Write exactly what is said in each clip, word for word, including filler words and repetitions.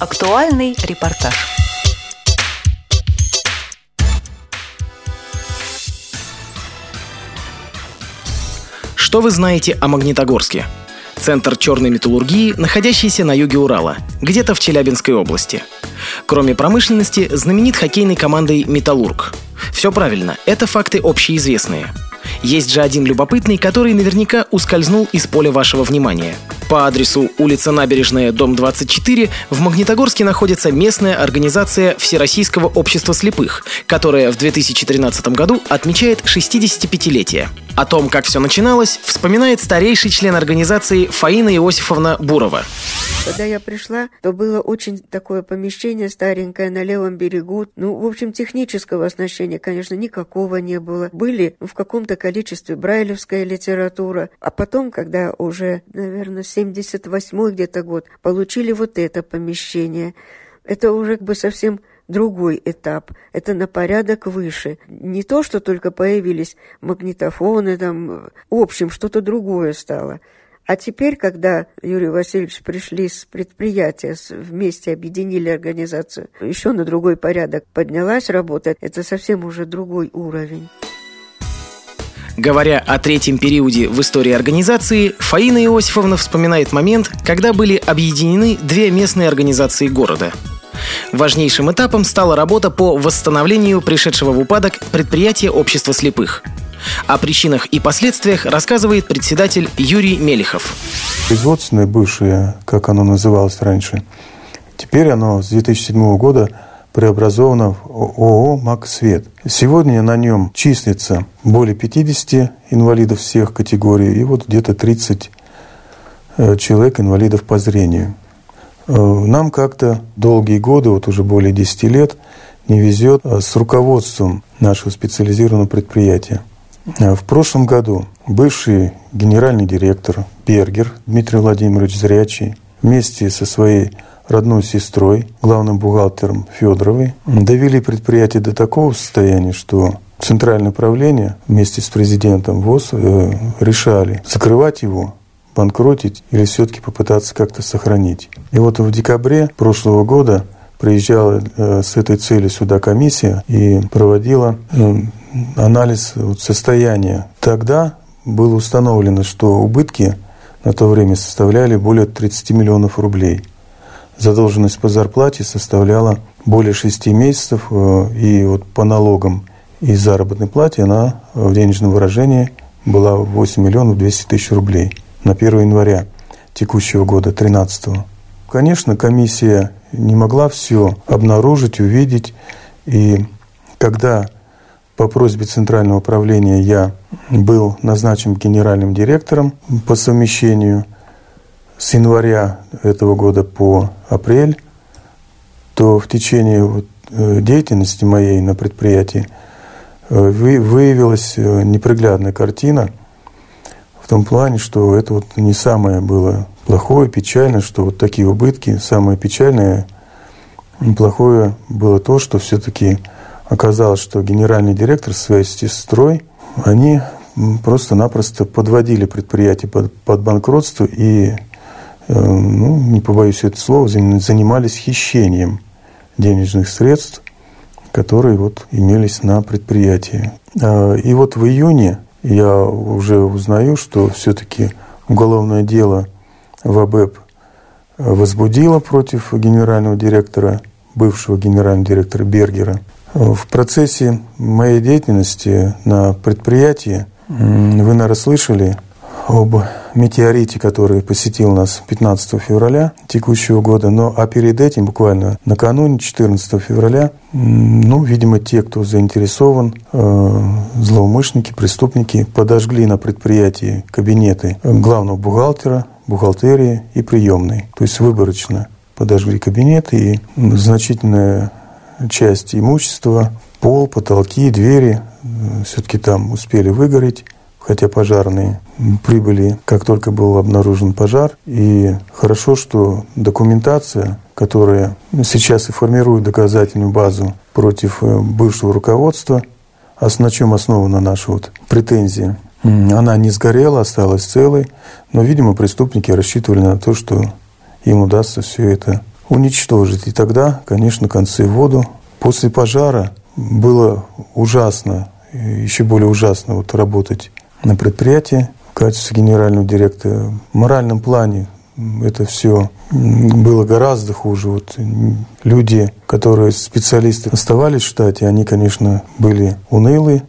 Актуальный репортаж. Что вы знаете о Магнитогорске? Центр черной металлургии, находящийся на юге Урала, где-то в Челябинской области. Кроме промышленности, знаменит хоккейной командой «Металлург». Все правильно, это факты общеизвестные. Есть же один любопытный, который наверняка ускользнул из поля вашего внимания. По адресу улица Набережная, дом двадцать четыре, в Магнитогорске находится местная организация Всероссийского общества слепых, которая в две тысячи тринадцатом году отмечает шестидесятипятилетие. О том, как все начиналось, вспоминает старейший член организации Фаина Иосифовна Бурова. Когда я пришла, то было очень такое помещение старенькое на левом берегу. Ну, в общем, технического оснащения, конечно, никакого не было. Были в каком-то количестве брайлевская литература. А потом, когда уже, наверное, семьдесят восьмой где-то год, получили вот это помещение. Это уже как бы совсем... другой этап. Это на порядок выше. Не то, что только появились магнитофоны, там, в общем, что-то другое стало. А теперь, когда Юрий Васильевич пришли с предприятия, вместе объединили организацию, еще на другой порядок поднялась работа. Это совсем уже другой уровень. Говоря о третьем периоде в истории организации, Фаина Иосифовна вспоминает момент, когда были объединены две местные организации города. Важнейшим этапом стала работа по восстановлению пришедшего в упадок предприятия общества слепых. О причинах и последствиях рассказывает председатель Юрий Мелехов. Производственное бывшее, как оно называлось раньше, теперь оно с две тысячи седьмого года преобразовано в ООО «Максвет». Сегодня на нем числится более пятидесяти инвалидов всех категорий и вот где-то тридцать человек инвалидов по зрению. Нам как-то долгие годы, вот уже более десяти лет, не везет с руководством нашего специализированного предприятия. В прошлом году бывший генеральный директор Бергер Дмитрий Владимирович зрячий вместе со своей родной сестрой, главным бухгалтером Федоровой, довели предприятие до такого состояния, что Центральное правление вместе с президентом ВОС э, решали закрывать его, банкротить или все-таки попытаться как-то сохранить. И вот в декабре прошлого года приезжала с этой целью сюда комиссия и проводила анализ состояния. Тогда было установлено, что убытки на то время составляли более тридцати миллионов рублей. Задолженность по зарплате составляла более шести месяцев, и вот по налогам и заработной плате она в денежном выражении была восемь миллионов двести тысяч рублей. На первое января текущего года, тринадцатого. Конечно, комиссия не могла все обнаружить, увидеть. И когда по просьбе Центрального управления я был назначен генеральным директором по совмещению с января этого года по апрель, то в течение деятельности моей на предприятии выявилась неприглядная картина, в том плане, что это вот не самое было плохое, печальное, что вот такие убытки. Самое печальное и плохое было то, что все-таки оказалось, что генеральный директор со своей сестрой, они просто-напросто подводили предприятие под, под банкротство и, ну, не побоюсь этого слова, занимались хищением денежных средств, которые вот имелись на предприятии. И вот в июне я уже узнаю, что все-таки уголовное дело в ОБЭП возбудило против генерального директора, бывшего генерального директора Бергера. В процессе моей деятельности на предприятии вы, наверное, слышали об метеорите, который посетил нас пятнадцатого февраля текущего года, но а перед этим, буквально накануне, четырнадцатого февраля, ну, видимо, те, кто заинтересован, э, злоумышленники, преступники, подожгли на предприятии кабинеты главного бухгалтера, бухгалтерии и приемной. То есть выборочно подожгли кабинеты, и значительная часть имущества, пол, потолки, двери, э, все-таки там успели выгореть. Хотя пожарные прибыли, как только был обнаружен пожар. И хорошо, что документация, которая сейчас и формирует доказательную базу против бывшего руководства, а на чем основана наша вот претензия, она не сгорела, осталась целой. Но, видимо, преступники рассчитывали на то, что им удастся все это уничтожить. И тогда, конечно, концы в воду. После пожара было ужасно, еще более ужасно вот работать на предприятии в качестве генерального директора. В моральном плане это все было гораздо хуже. Вот люди, которые специалисты оставались в штате, они, конечно, были унылы.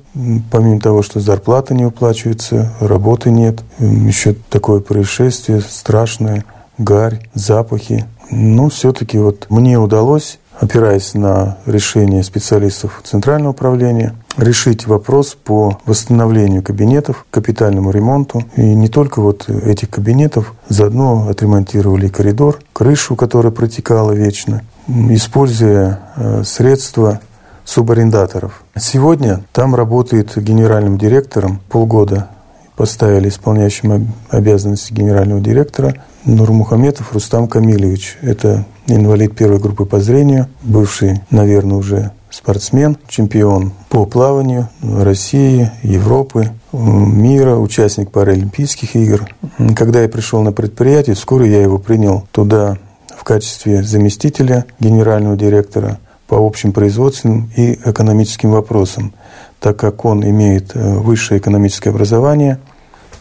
Помимо того, что зарплата не выплачивается, работы нет. Еще такое происшествие страшное, гарь, запахи. Но все-таки вот мне удалось, опираясь на решение специалистов Центрального управления, решить вопрос по восстановлению кабинетов, капитальному ремонту. И не только вот этих кабинетов, заодно отремонтировали коридор, крышу, которая протекала вечно, используя средства субарендаторов. Сегодня там работает генеральным директором полгода. Поставили исполняющим обязанности генерального директора Нурмухаметов Рустам Камильевич. Это инвалид первой группы по зрению, бывший, наверное, уже спортсмен, чемпион по плаванию России, Европы, мира, участник Паралимпийских игр. Когда я пришел на предприятие, вскоре я его принял туда в качестве заместителя генерального директора по общим производственным и экономическим вопросам, так как он имеет высшее экономическое образование.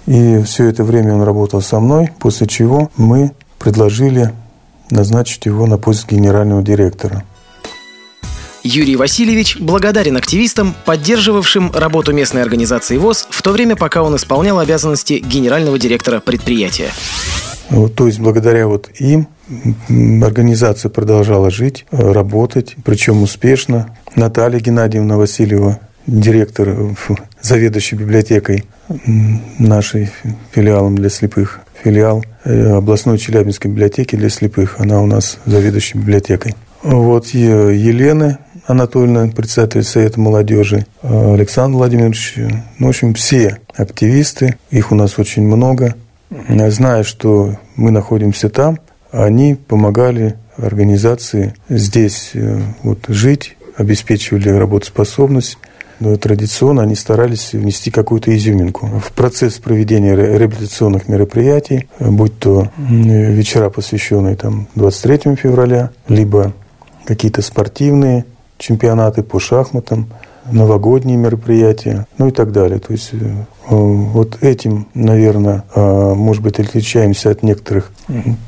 И все это время он работал со мной, после чего мы предложили назначить его на пост генерального директора. Юрий Васильевич благодарен активистам, поддерживавшим работу местной организации ВОС в то время, пока он исполнял обязанности генерального директора предприятия. Вот, то есть благодаря вот им организация продолжала жить, работать, причем успешно. Наталья Геннадьевна Васильева, директор, заведующий библиотекой нашей филиалом для слепых, филиал областной Челябинской библиотеки для слепых. Она у нас заведующая библиотекой. Вот Елена Анатольевна, председатель Совета молодежи, Александр Владимирович. Ну, в общем, все активисты, их у нас очень много. Зная, что мы находимся там, они помогали организации здесь вот жить, обеспечивали работоспособность. Но традиционно они старались внести какую-то изюминку в процесс проведения реабилитационных мероприятий, будь то вечера, посвященные там, двадцать третьего февраля, либо какие-то спортивные чемпионаты по шахматам, новогодние мероприятия, ну и так далее. То есть вот этим, наверное, может быть, отличаемся от некоторых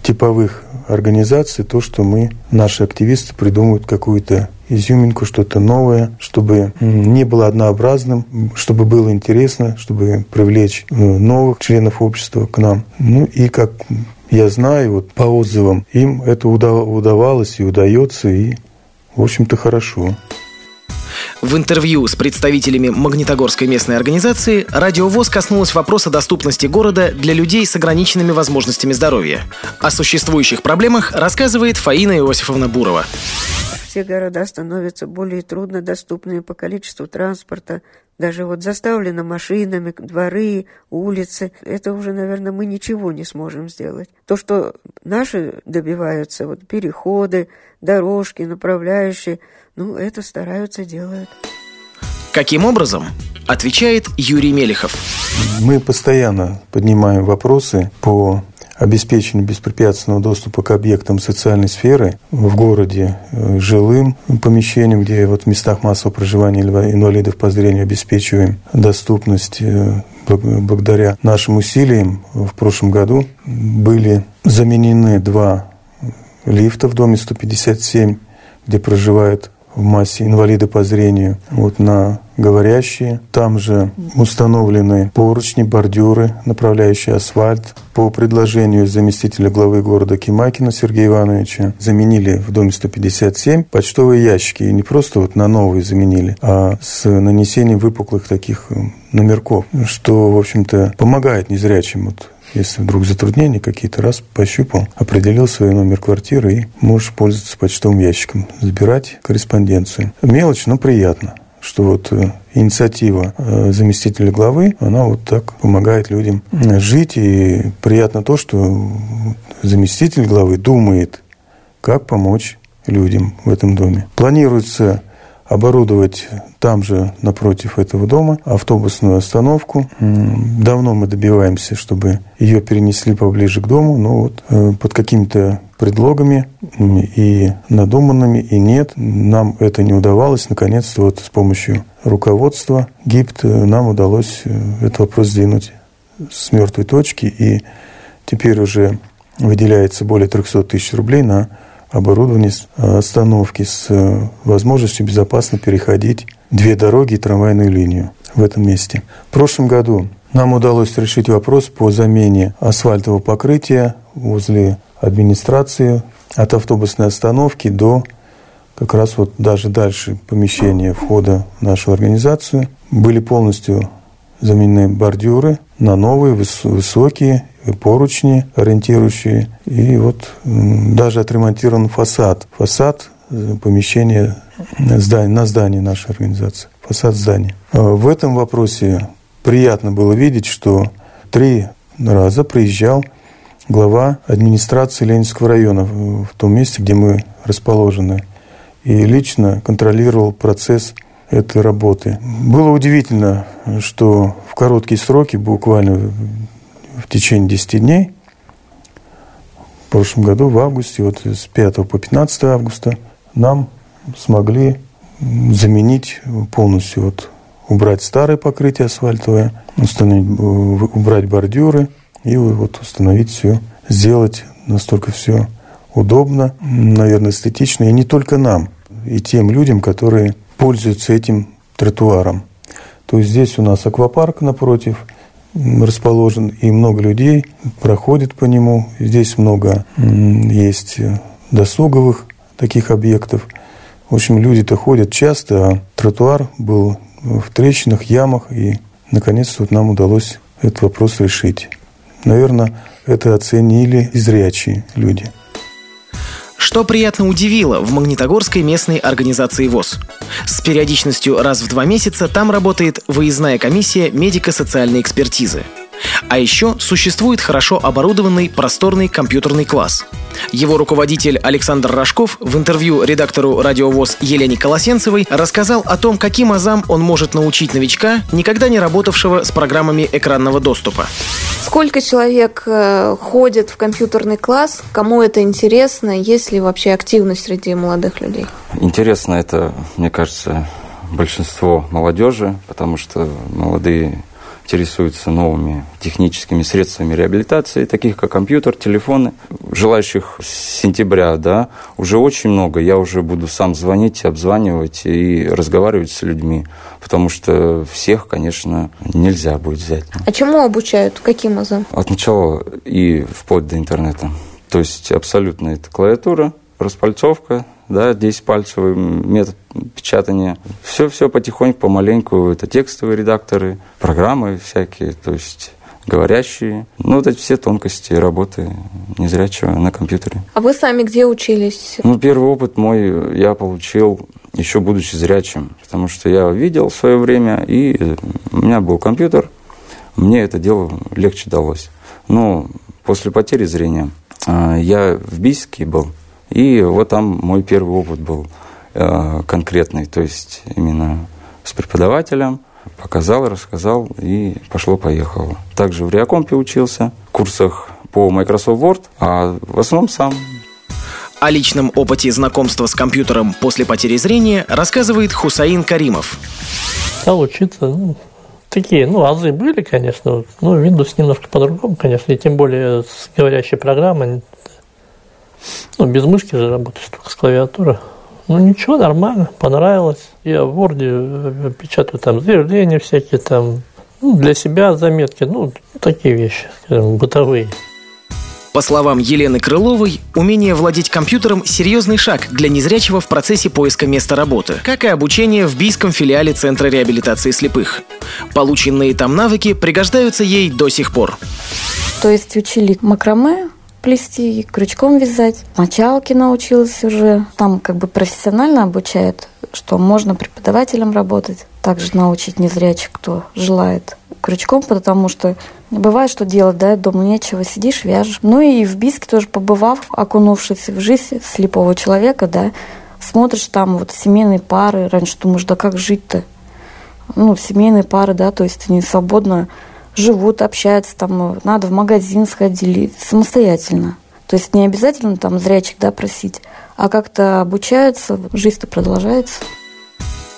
типовых организаций, то, что мы, наши активисты, придумывают какую-то изюминку, что-то новое, чтобы не было однообразным, чтобы было интересно, чтобы привлечь новых членов общества к нам. Ну и, как я знаю, вот по отзывам, им это удавалось и удается, и, в общем-то, хорошо. В интервью с представителями Магнитогорской местной организации Радио ВОС коснулось вопроса доступности города для людей с ограниченными возможностями здоровья. О существующих проблемах рассказывает Фаина Иосифовна Бурова. Все города становятся более труднодоступными по количеству транспорта. Даже вот заставлено машинами, дворы, улицы. Это уже, наверное, мы ничего не сможем сделать. То, что наши добиваются, вот переходы, дорожки, направляющие, ну, это стараются делать. Каким образом? Отвечает Юрий Мелехов. Мы постоянно поднимаем вопросы по обеспечению беспрепятственного доступа к объектам социальной сферы в городе, жилым помещениям, где вот в местах массового проживания инвалидов по зрению обеспечиваем доступность. Благодаря нашим усилиям в прошлом году были заменены два лифта в доме сто пятьдесят семь, где проживают в массе инвалиды по зрению, вот на говорящие. Там же установлены поручни, бордюры, направляющие асфальт. По предложению заместителя главы города Кимакина Сергея Ивановича заменили в доме сто пятьдесят семь почтовые ящики. И не просто вот на новые заменили, а с нанесением выпуклых таких номерков, что, в общем-то, помогает незрячим. Вот если вдруг затруднения какие-то, раз пощупал, определил свой номер квартиры и можешь пользоваться почтовым ящиком, забирать корреспонденцию. Мелочь, но приятно, что вот инициатива заместителя главы, она вот так помогает людям жить. И приятно то, что заместитель главы думает, как помочь людям в этом доме. Планируется оборудовать там же, напротив этого дома, автобусную остановку. Давно мы добиваемся, чтобы ее перенесли поближе к дому, но вот под какими-то предлогами и надуманными, и нет, нам это не удавалось. Наконец-то вот с помощью руководства ГИБДД нам удалось этот вопрос сдвинуть с мертвой точки, и теперь уже выделяется более триста тысяч рублей на оборудование остановки с возможностью безопасно переходить две дороги и трамвайную линию в этом месте. В прошлом году нам удалось решить вопрос по замене асфальтового покрытия возле администрации от автобусной остановки до как раз вот даже дальше помещения входа в нашу организацию. Были полностью заменены бордюры на новые, высокие поручни, ориентирующие. И вот даже отремонтирован фасад. Фасад помещения здания, на здании нашей организации. Фасад здания. В этом вопросе приятно было видеть, что три раза приезжал глава администрации Ленинского района в том месте, где мы расположены, и лично контролировал процесс этой работы. Было удивительно, что в короткие сроки, буквально в течение десяти дней, в прошлом году, в августе, вот с пятого по пятнадцатое августа, нам смогли заменить полностью, вот, убрать старое покрытие асфальтовое, установить, убрать бордюры и вот установить все, сделать настолько все удобно, наверное, эстетично, и не только нам, и тем людям, которые пользуются этим тротуаром. То есть здесь у нас аквапарк напротив расположен, и много людей проходит по нему. Здесь много есть досуговых таких объектов. В общем, люди-то ходят часто, а тротуар был в трещинах, ямах, и наконец-то вот нам удалось этот вопрос решить. Наверное, это оценили зрячие люди. Что приятно удивило в Магнитогорской местной организации ВОС. С периодичностью раз в два месяца там работает выездная комиссия медико-социальной экспертизы. А еще существует хорошо оборудованный просторный компьютерный класс. Его руководитель Александр Рожков в интервью редактору Радио ВОС Елене Колосенцевой рассказал о том, каким азам он может научить новичка, никогда не работавшего с программами экранного доступа. Сколько человек ходит в компьютерный класс? Кому это интересно? Есть ли вообще активность среди молодых людей? Интересно это, мне кажется, большинство молодежи, потому что молодые интересуются новыми техническими средствами реабилитации, таких как компьютер, телефоны. Желающих с сентября, да, уже очень много. Я уже буду сам звонить, обзванивать и разговаривать с людьми, потому что всех, конечно, нельзя будет взять. А чему обучают? Каким азам? От начала и вплоть до интернета. То есть абсолютно это клавиатура, распальцовка, да, десятипальцевый метод печатания. Все-все потихоньку, помаленьку. Это текстовые редакторы, программы всякие, то есть говорящие. Ну, вот эти все тонкости работы незрячего на компьютере. А вы сами где учились? Ну, первый опыт мой я получил еще будучи зрячим, потому что я видел в свое время, и у меня был компьютер, мне это дело легче далось. Но после потери зрения я в Бийске был, и вот там мой первый опыт был э, конкретный, то есть именно с преподавателем. Показал, рассказал, и пошло-поехало. Также в Реакомпе учился, в курсах по Microsoft Word, а в основном сам. О личном опыте знакомства с компьютером после потери зрения рассказывает Хусаин Каримов. Стал учиться. Ну, такие, ну, азы были, конечно, но Windows немножко по-другому, конечно, и тем более с говорящей программой. Ну, без мышки же работаешь, только с клавиатуры. Ну, ничего, нормально, понравилось. Я в Word печатаю там заявления всякие, там, ну, для себя заметки, ну, такие вещи, скажем, бытовые. По словам Елены Крыловой, умение владеть компьютером – серьезный шаг для незрячего в процессе поиска места работы, как и обучение в Бийском филиале Центра реабилитации слепых. Полученные там навыки пригождаются ей до сих пор. То есть учили макраме плести, крючком вязать. Мочалки научилась уже. Там как бы профессионально обучают, что можно преподавателем работать. Также научить незрячих, кто желает, крючком, потому что бывает, что делать, да, дома нечего, сидишь, вяжешь. Ну и в Бийске тоже побывав, окунувшись в жизнь слепого человека, да, смотришь там вот семейные пары, раньше думаешь, да как жить-то? Ну, семейные пары, да, то есть они свободно живут, общаются, там надо в магазин сходили самостоятельно. То есть не обязательно там зрячих, да, просить, а как-то обучаются, жизнь-то продолжается.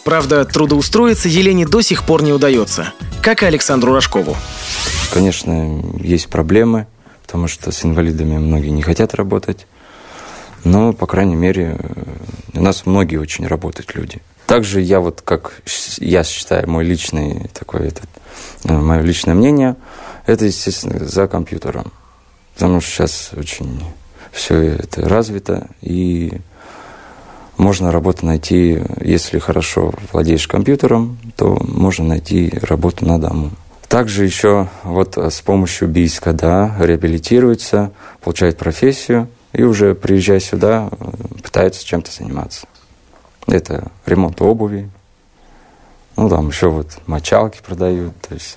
Правда, трудоустроиться Елене до сих пор не удается, как и Александру Рожкову. Конечно, есть проблемы, потому что с инвалидами многие не хотят работать. Но, по крайней мере, у нас многие очень работают люди. Также я вот, как я считаю, мой личный такой, этот, мое личное мнение, это, естественно, за компьютером. Потому что сейчас очень все это развито, и можно работу найти, если хорошо владеешь компьютером, то можно найти работу на дому. Также еще вот с помощью Бийска, да, реабилитируется, получает профессию, и уже, приезжая сюда, пытается чем-то заниматься. Это ремонт обуви, ну, там еще вот мочалки продают, то есть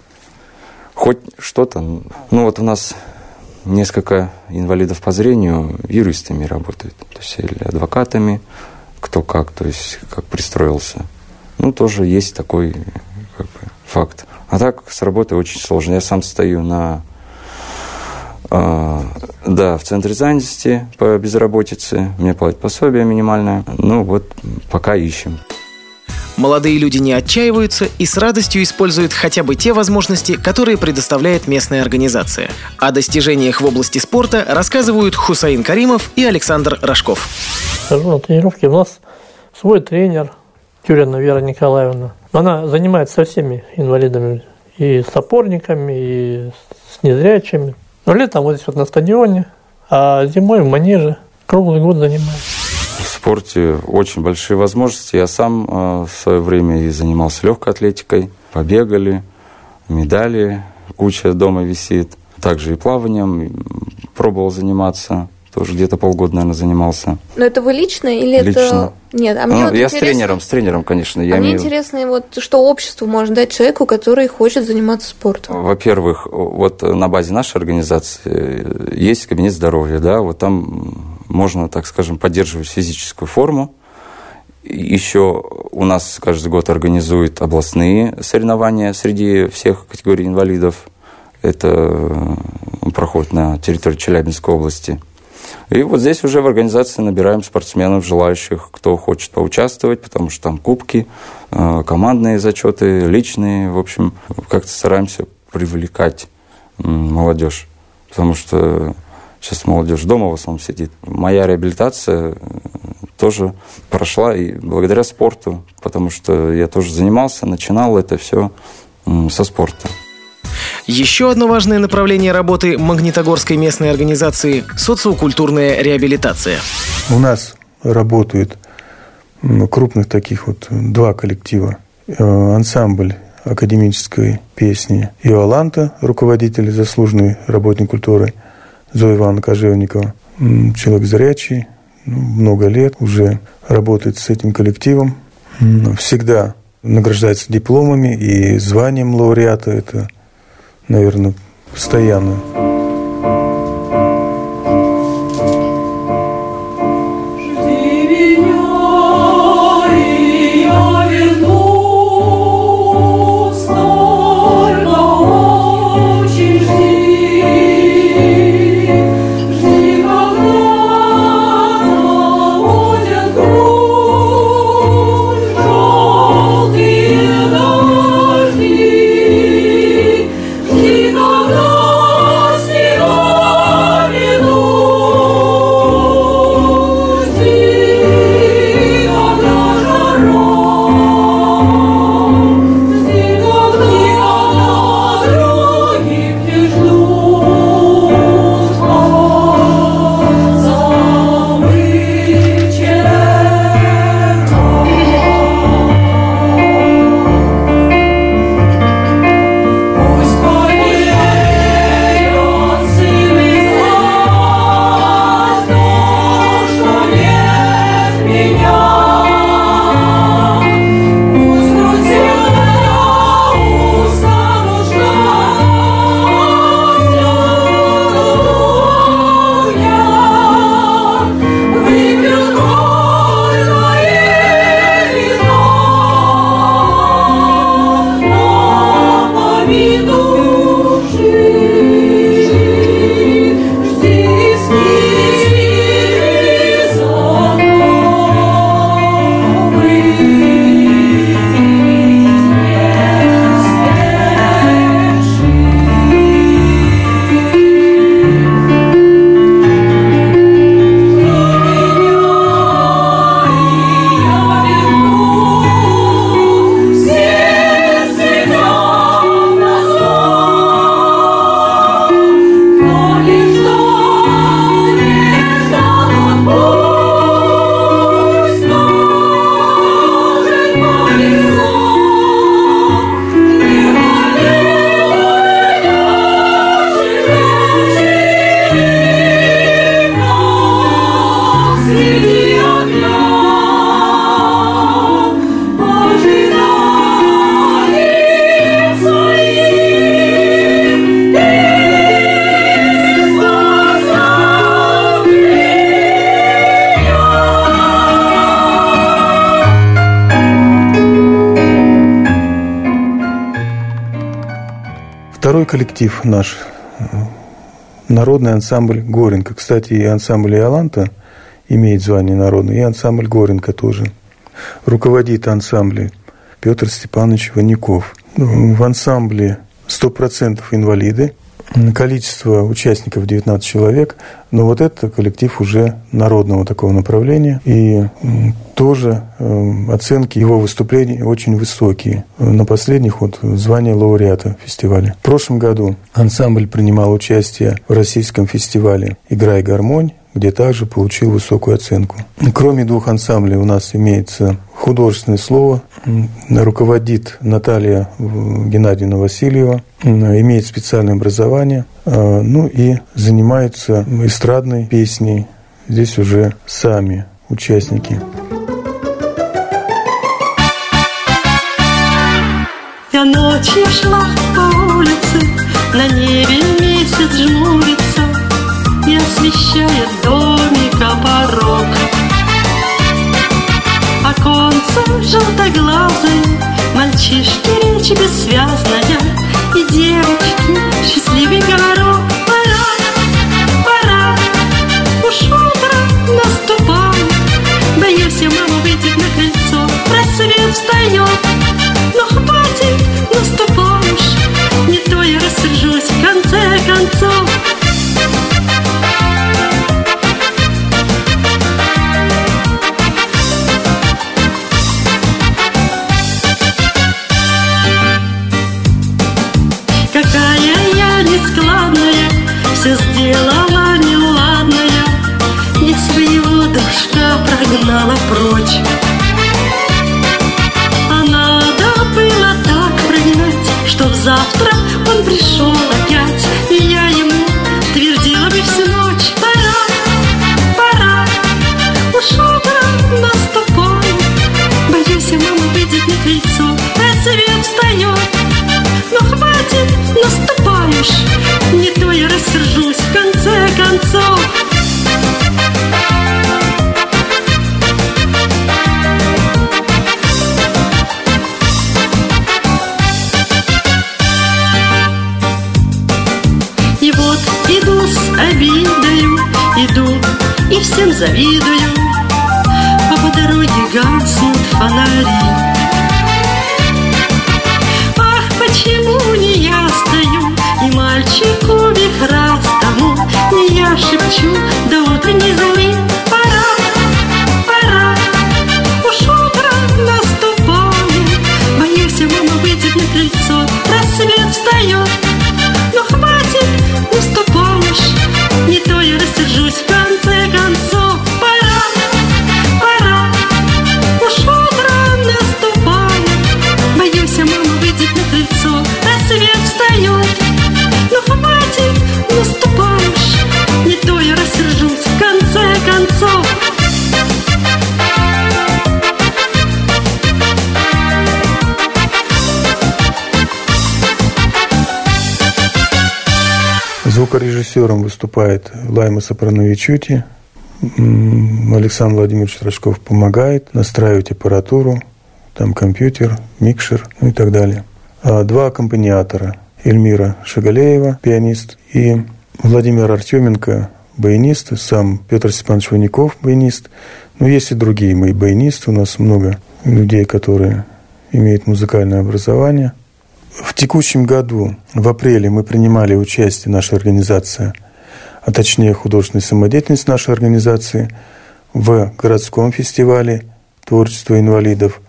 хоть что-то. Ну, вот у нас несколько инвалидов по зрению юристами работают, то есть или адвокатами, кто как, то есть как пристроился. Ну, тоже есть такой как бы факт. А так с работы очень сложно. Я сам стою на, э, да, в центре занятости по безработице. Мне платят пособие минимальное. Ну, вот пока ищем. Молодые люди не отчаиваются и с радостью используют хотя бы те возможности, которые предоставляет местная организация. О достижениях в области спорта рассказывают Хусаин Каримов и Александр Рожков. Хожу на тренировки. У нас свой тренер Тюрина Вера Николаевна. Она занимается со всеми инвалидами, и с опорниками, и с незрячими. Но летом вот здесь вот на стадионе, а зимой в Манеже. Круглый год занимается. В спорте очень большие возможности. Я сам э, в свое время и занимался легкой атлетикой. Побегали, медали, куча дома висит. Также и плаванием пробовал заниматься. Тоже где-то полгода, наверное, занимался. Но это вы лично или лично? Это... Нет, а мне ну, вот я интересно... с тренером, с тренером, конечно. А я мне имею... интересно, вот, что общество может дать человеку, который хочет заниматься спортом? Во-первых, вот на базе нашей организации есть кабинет здоровья, да, вот там можно, так скажем, поддерживать физическую форму. Еще у нас каждый год организуют областные соревнования среди всех категорий инвалидов. Это проходит на территории Челябинской области. И вот здесь уже в организации набираем спортсменов, желающих, кто хочет поучаствовать, потому что там кубки, командные зачеты, личные. В общем, как-то стараемся привлекать молодежь, потому что сейчас молодежь дома в основном сидит. Моя реабилитация тоже прошла и благодаря спорту, потому что я тоже занимался, начинал это все со спорта. Еще одно важное направление работы Магнитогорской местной организации – социокультурная реабилитация. У нас работают крупных таких вот два коллектива. Ансамбль академической песни «Иоланта», руководитель, заслуженный работник культуры, Зоя Ивановна Кожевникова. Человек зрячий, много лет уже работает с этим коллективом. Всегда награждается дипломами и званием лауреата – это, наверное, постоянно. Второй коллектив наш, народный ансамбль «Горенко». Кстати, и ансамбль «Иоланта» имеет звание народный, и ансамбль «Горенко» тоже. Руководит ансамблем Пётр Степанович Ваников. В ансамбле сто процентов инвалиды. Количество участников девятнадцать человек, но вот это коллектив уже народного такого направления. И тоже оценки его выступлений очень высокие. На последних вот звание лауреата фестиваля. В прошлом году ансамбль принимал участие в российском фестивале «Играй гармонь», где также получил высокую оценку. Кроме двух ансамблей у нас имеется художественное слово. Руководит Наталья Геннадьевна Васильева, имеет специальное образование, ну и занимается эстрадной песней. Здесь уже сами участники. Я ночью шла по улице, на небе месяц жмурится, и освещает домика порог. Оконцем желтоглазые мальчишки, речь бессвязная, и девочки счастливый город. Пора, пора, уж утро наступает, да я всем маму выйдет на крыльцо, рассвет встает. Но хватит, наступай уж, не то я рассержусь в конце концов. Все сделала неладная, не своего душка прогнала прочь. А надо было так прогнать, чтоб завтра он пришел опять, и я ему твердила бы всю ночь. Пора, пора, уж утро наступает, боюсь, я мама выйдет на крыльцо, рассвет встает. Но хватит, наступаешь, не то я рассержусь в конце концов. И вот иду с обидою, иду и всем завидую, а по дороге гаснут фонари. Почему не я стою и мальчику век раз тому, не я шепчу до утренней зари. Пора, пора, уж утро наступает, боюсь, мама выйдет на крыльцо, рассвет встает. Но хватит, уступаешь, не то я рассержусь в конце концов. Пора, пора, уж утро наступает, боюсь, мама выйдет на крыльцо, рассвет встает. Но хватит, наступаешь, не то я рассержусь в конце концов. Звукорежиссером выступает Лайма Сапрановичути. Александр Владимирович Рожков помогает настраивать аппаратуру, там компьютер, микшер, ну и так далее. Два аккомпаниатора: Эльмира Шагалеева, пианист, и Владимир Артеменко, баянист, сам Петр Степанович Ваников, баянист. Но есть и другие мои баянисты, у нас много людей, которые имеют музыкальное образование. В текущем году, в апреле, мы принимали участие, наша организация, а точнее художественная самодеятельность нашей организации, в городском фестивале творчества инвалидов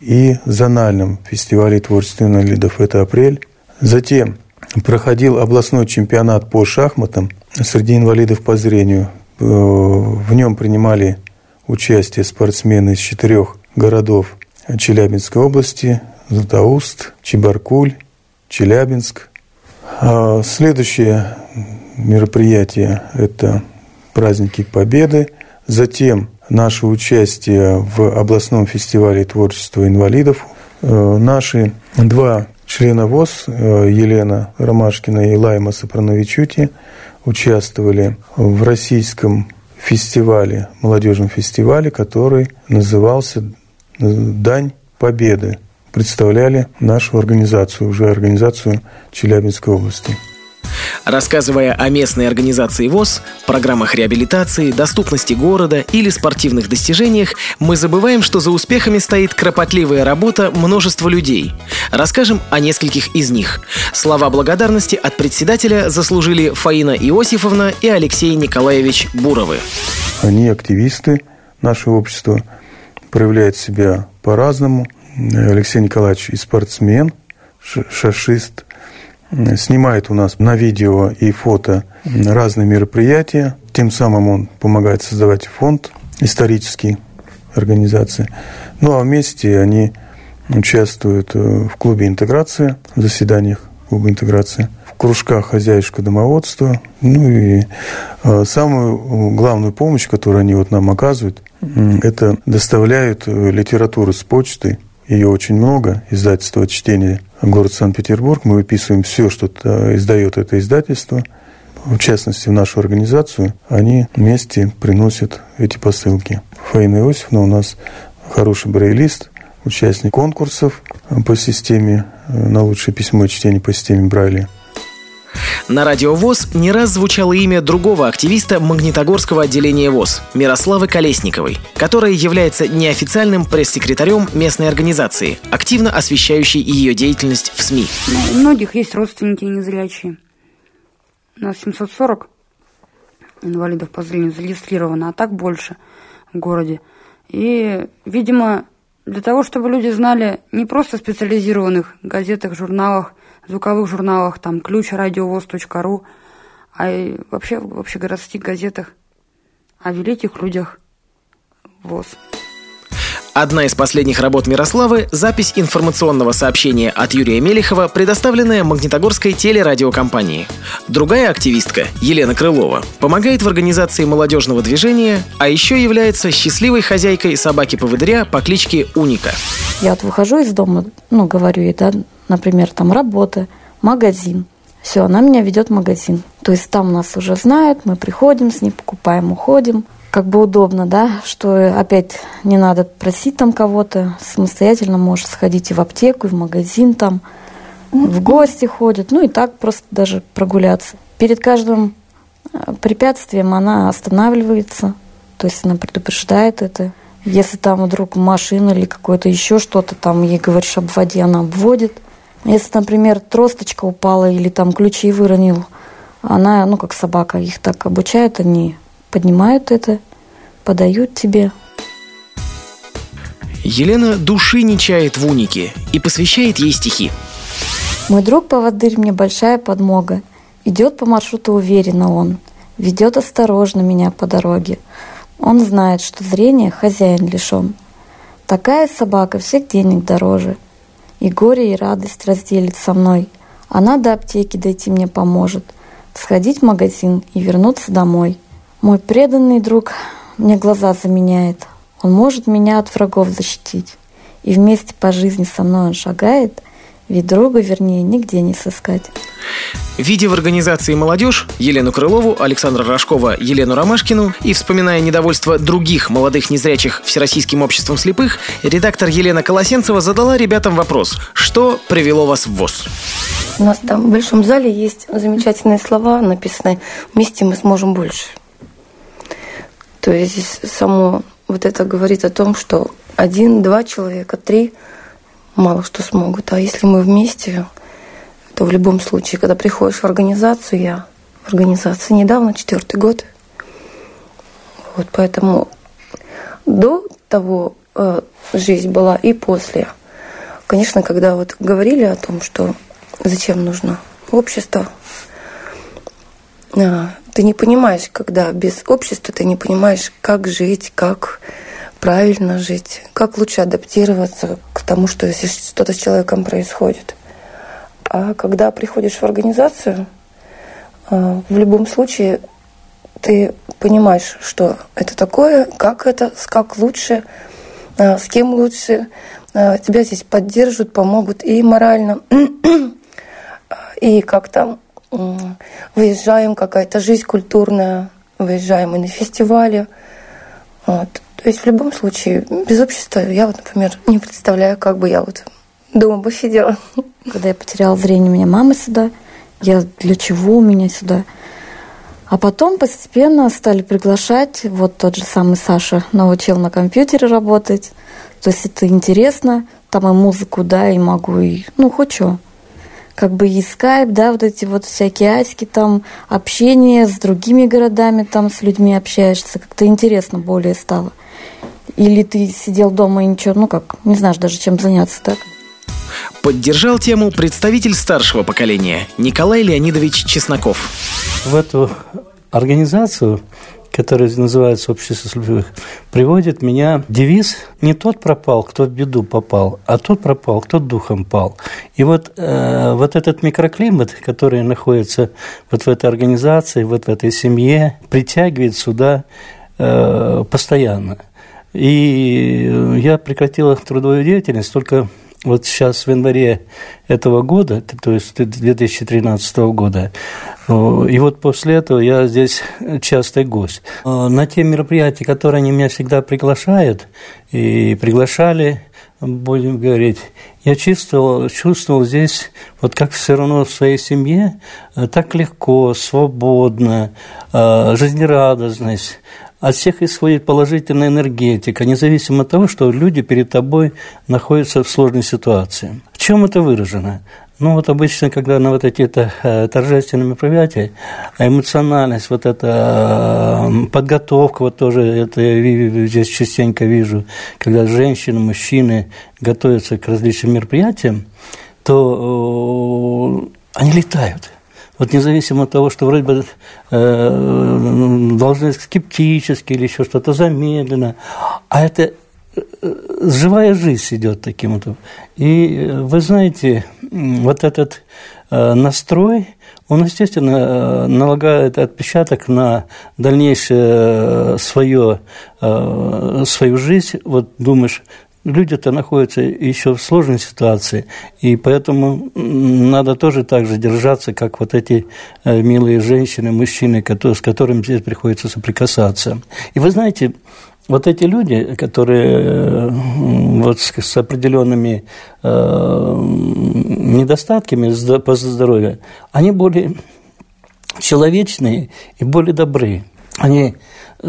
и зональном фестивале творчества инвалидов, это апрель. Затем проходил областной чемпионат по шахматам среди инвалидов по зрению. В нем принимали участие спортсмены из четырех городов Челябинской области: Златоуст, Чебаркуль, Челябинск. Следующее мероприятие – это праздники Победы. Затем наше участие в областном фестивале творчества инвалидов. Наши два члена ВОС, Елена Ромашкина и Лайма Сапрановичути, участвовали в российском фестивале, молодежном фестивале, который назывался «Дань Победы». представляли нашу организацию, уже организацию Челябинской области. Рассказывая о местной организации ВОС, программах реабилитации, доступности города или спортивных достижениях, мы забываем, что за успехами стоит кропотливая работа множества людей. Расскажем о нескольких из них. Слова благодарности от председателя заслужили Фаина Иосифовна и Алексей Николаевич Буровы. Они активисты, наше общество проявляет себя по-разному. Алексей Николаевич и спортсмен, шашист, снимает у нас на видео и фото разные мероприятия. Тем самым он помогает создавать фонд исторический организации. Ну, а вместе они участвуют в клубе интеграции, в заседаниях клуба интеграции, в кружках хозяйства домоводства. Ну, и самую главную помощь, которую они вот нам оказывают, это доставляют литературу с почты. Ее очень много, издательство «Чтение», город Санкт-Петербург. Мы выписываем все, что издает это издательство. В частности, в нашу организацию они вместе приносят эти посылки. Фаина Иосифовна у нас хороший брайлист, участник конкурсов по системе на лучшее письмо и чтение по системе Брайля. На радио ВОС не раз звучало имя другого активиста Магнитогорского отделения ВОС – Мирославы Колесниковой, которая является неофициальным пресс-секретарем местной организации, активно освещающей ее деятельность в СМИ. У многих есть родственники незрячие. У нас семьсот сорок инвалидов по зрению зарегистрировано, а так больше в городе. И, видимо, для того, чтобы люди знали не просто в специализированных газетах, журналах, звуковых журналах, там, ключ, радиовоз.ру, а и вообще в общегородских газетах о великих людях ВОС. Одна из последних работ Мирославы – запись информационного сообщения от Юрия Мелехова, предоставленная Магнитогорской телерадиокомпании. Другая активистка, Елена Крылова, помогает в организации молодежного движения, а еще является счастливой хозяйкой собаки-поводыря по кличке Уника. Я вот выхожу из дома, ну, говорю ей, да, например, там работа, магазин. Все, она меня ведет в магазин. То есть там нас уже знают, мы приходим с ней, покупаем, уходим. Как бы удобно, да, что опять не надо просить там кого-то, самостоятельно можешь сходить и в аптеку, и в магазин там, mm-hmm. в гости ходят, ну и так просто даже прогуляться. Перед каждым препятствием она останавливается, то есть она предупреждает это. Если там вдруг машина или какое-то еще что-то, там ей говоришь обводи, она обводит. Если, например, тросточка упала или там ключи выронил, она, ну как собака, их так обучают, они поднимают это, подают тебе. Елена души не чает в Унике и посвящает ей стихи. Мой друг-поводырь мне большая подмога. Идет по маршруту уверенно он, ведет осторожно меня по дороге. Он знает, что зрение хозяин лишен. Такая собака всех денег дороже. И горе, и радость разделит со мной. Она до аптеки дойти мне поможет, сходить в магазин и вернуться домой. Мой преданный друг мне глаза заменяет. Он может меня от врагов защитить. И вместе по жизни со мной он шагает, ведь друга, вернее, нигде не сыскать. Видя в организации молодежь Елену Крылову, Александра Рожкова, Елену Ромашкину и вспоминая недовольство других молодых незрячих Всероссийским обществом слепых, редактор Елена Колосенцева задала ребятам вопрос: что привело вас в ВОС? У нас там в большом зале есть замечательные слова, написанные «Вместе мы сможем больше». То есть само вот это говорит о том, что один, два человека, три мало что смогут. А если мы вместе, то в любом случае, когда приходишь в организацию, я в организации недавно, четвертый год. Вот поэтому до того э, жизнь была и после. Конечно, когда вот говорили о том, что зачем нужно общество, э, ты не понимаешь, когда без общества ты не понимаешь, как жить, как правильно жить, как лучше адаптироваться к тому, что если что-то с человеком происходит. А когда приходишь в организацию, в любом случае ты понимаешь, что это такое, как это, как лучше, с кем лучше. Тебя здесь поддержат, помогут и морально, и как там. Выезжаем, какая-то жизнь культурная, выезжаем и на фестивале. Вот. То есть в любом случае без общества я вот, например, не представляю, как бы я вот дома бы сидела. Когда я потеряла зрение, меня мама сюда. Я, для чего у меня сюда? А потом постепенно стали приглашать. Вот тот же самый Саша научил на компьютере работать. То есть это интересно. Там и музыку, да, и могу, и... Ну, хоть что. Как бы и скайп, да, вот эти вот всякие аськи там, общение с другими городами, там с людьми общаешься. Как-то интересно более стало. Или ты сидел дома и ничего, ну как, не знаешь даже, чем заняться, так? Поддержал тему представитель старшего поколения Николай Леонидович Чесноков. В эту организацию, которая называется «Общество слепых», приводит меня девиз «Не тот пропал, кто в беду попал, а тот пропал, кто духом пал». И вот, э, вот этот микроклимат, который находится вот в этой организации, вот в этой семье, притягивает сюда э, постоянно. И я прекратила трудовую деятельность только вот сейчас в январе этого года, то есть две тысячи тринадцатого года. И вот после этого я здесь частый гость. На те мероприятия, которые они меня всегда приглашают, и приглашали, будем говорить, я чувствовал, чувствовал здесь, вот как все равно в своей семье, так легко, свободно, жизнерадостность. От всех исходит положительная энергетика, независимо от того, что люди перед тобой находятся в сложной ситуации. В чем это выражено? Ну, вот обычно, когда на вот эти-то торжественные мероприятия, эмоциональность, вот эта подготовка, вот тоже это я здесь частенько вижу, когда женщины, мужчины готовятся к различным мероприятиям, то они летают. Вот независимо от того, что вроде бы э, должны скептически или еще что-то замедленно, а это живая жизнь идет таким вот. И вы знаете, вот этот э, настрой, он, естественно, налагает отпечаток на дальнейшее свое, э, свою жизнь. Вот думаешь, люди-то находятся еще в сложной ситуации, и поэтому надо тоже так же держаться, как вот эти милые женщины, мужчины, с которыми здесь приходится соприкасаться. И вы знаете, вот эти люди, которые вот с определенными недостатками по здоровью, они более человечные и более добрые. Они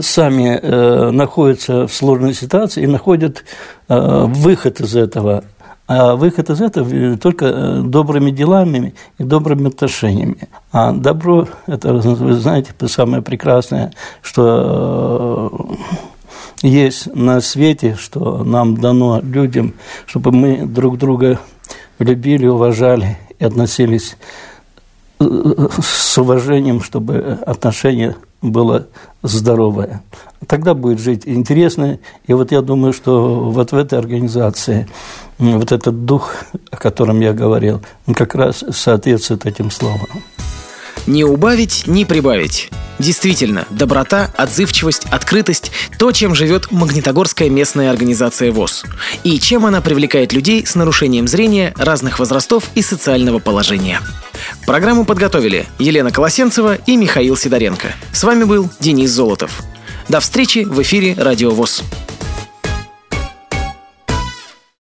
сами э, находятся в сложной ситуации и находят э, выход из этого. А выход из этого только добрыми делами и добрыми отношениями. А добро – это, вы знаете, самое прекрасное, что э, есть на свете, что нам дано людям, чтобы мы друг друга любили, уважали и относились с уважением, чтобы отношения было здоровое. Тогда будет жить интересно. И вот я думаю, что вот в этой организации вот этот дух, о котором я говорил, он как раз соответствует этим словам. Не убавить, не прибавить. Действительно, доброта, отзывчивость, открытость – то, чем живет Магнитогорская местная организация ВОС. И чем она привлекает людей с нарушением зрения, разных возрастов и социального положения. Программу подготовили Елена Колосенцева и Михаил Сидоренко. С вами был Денис Золотов. До встречи в эфире Радио ВОС.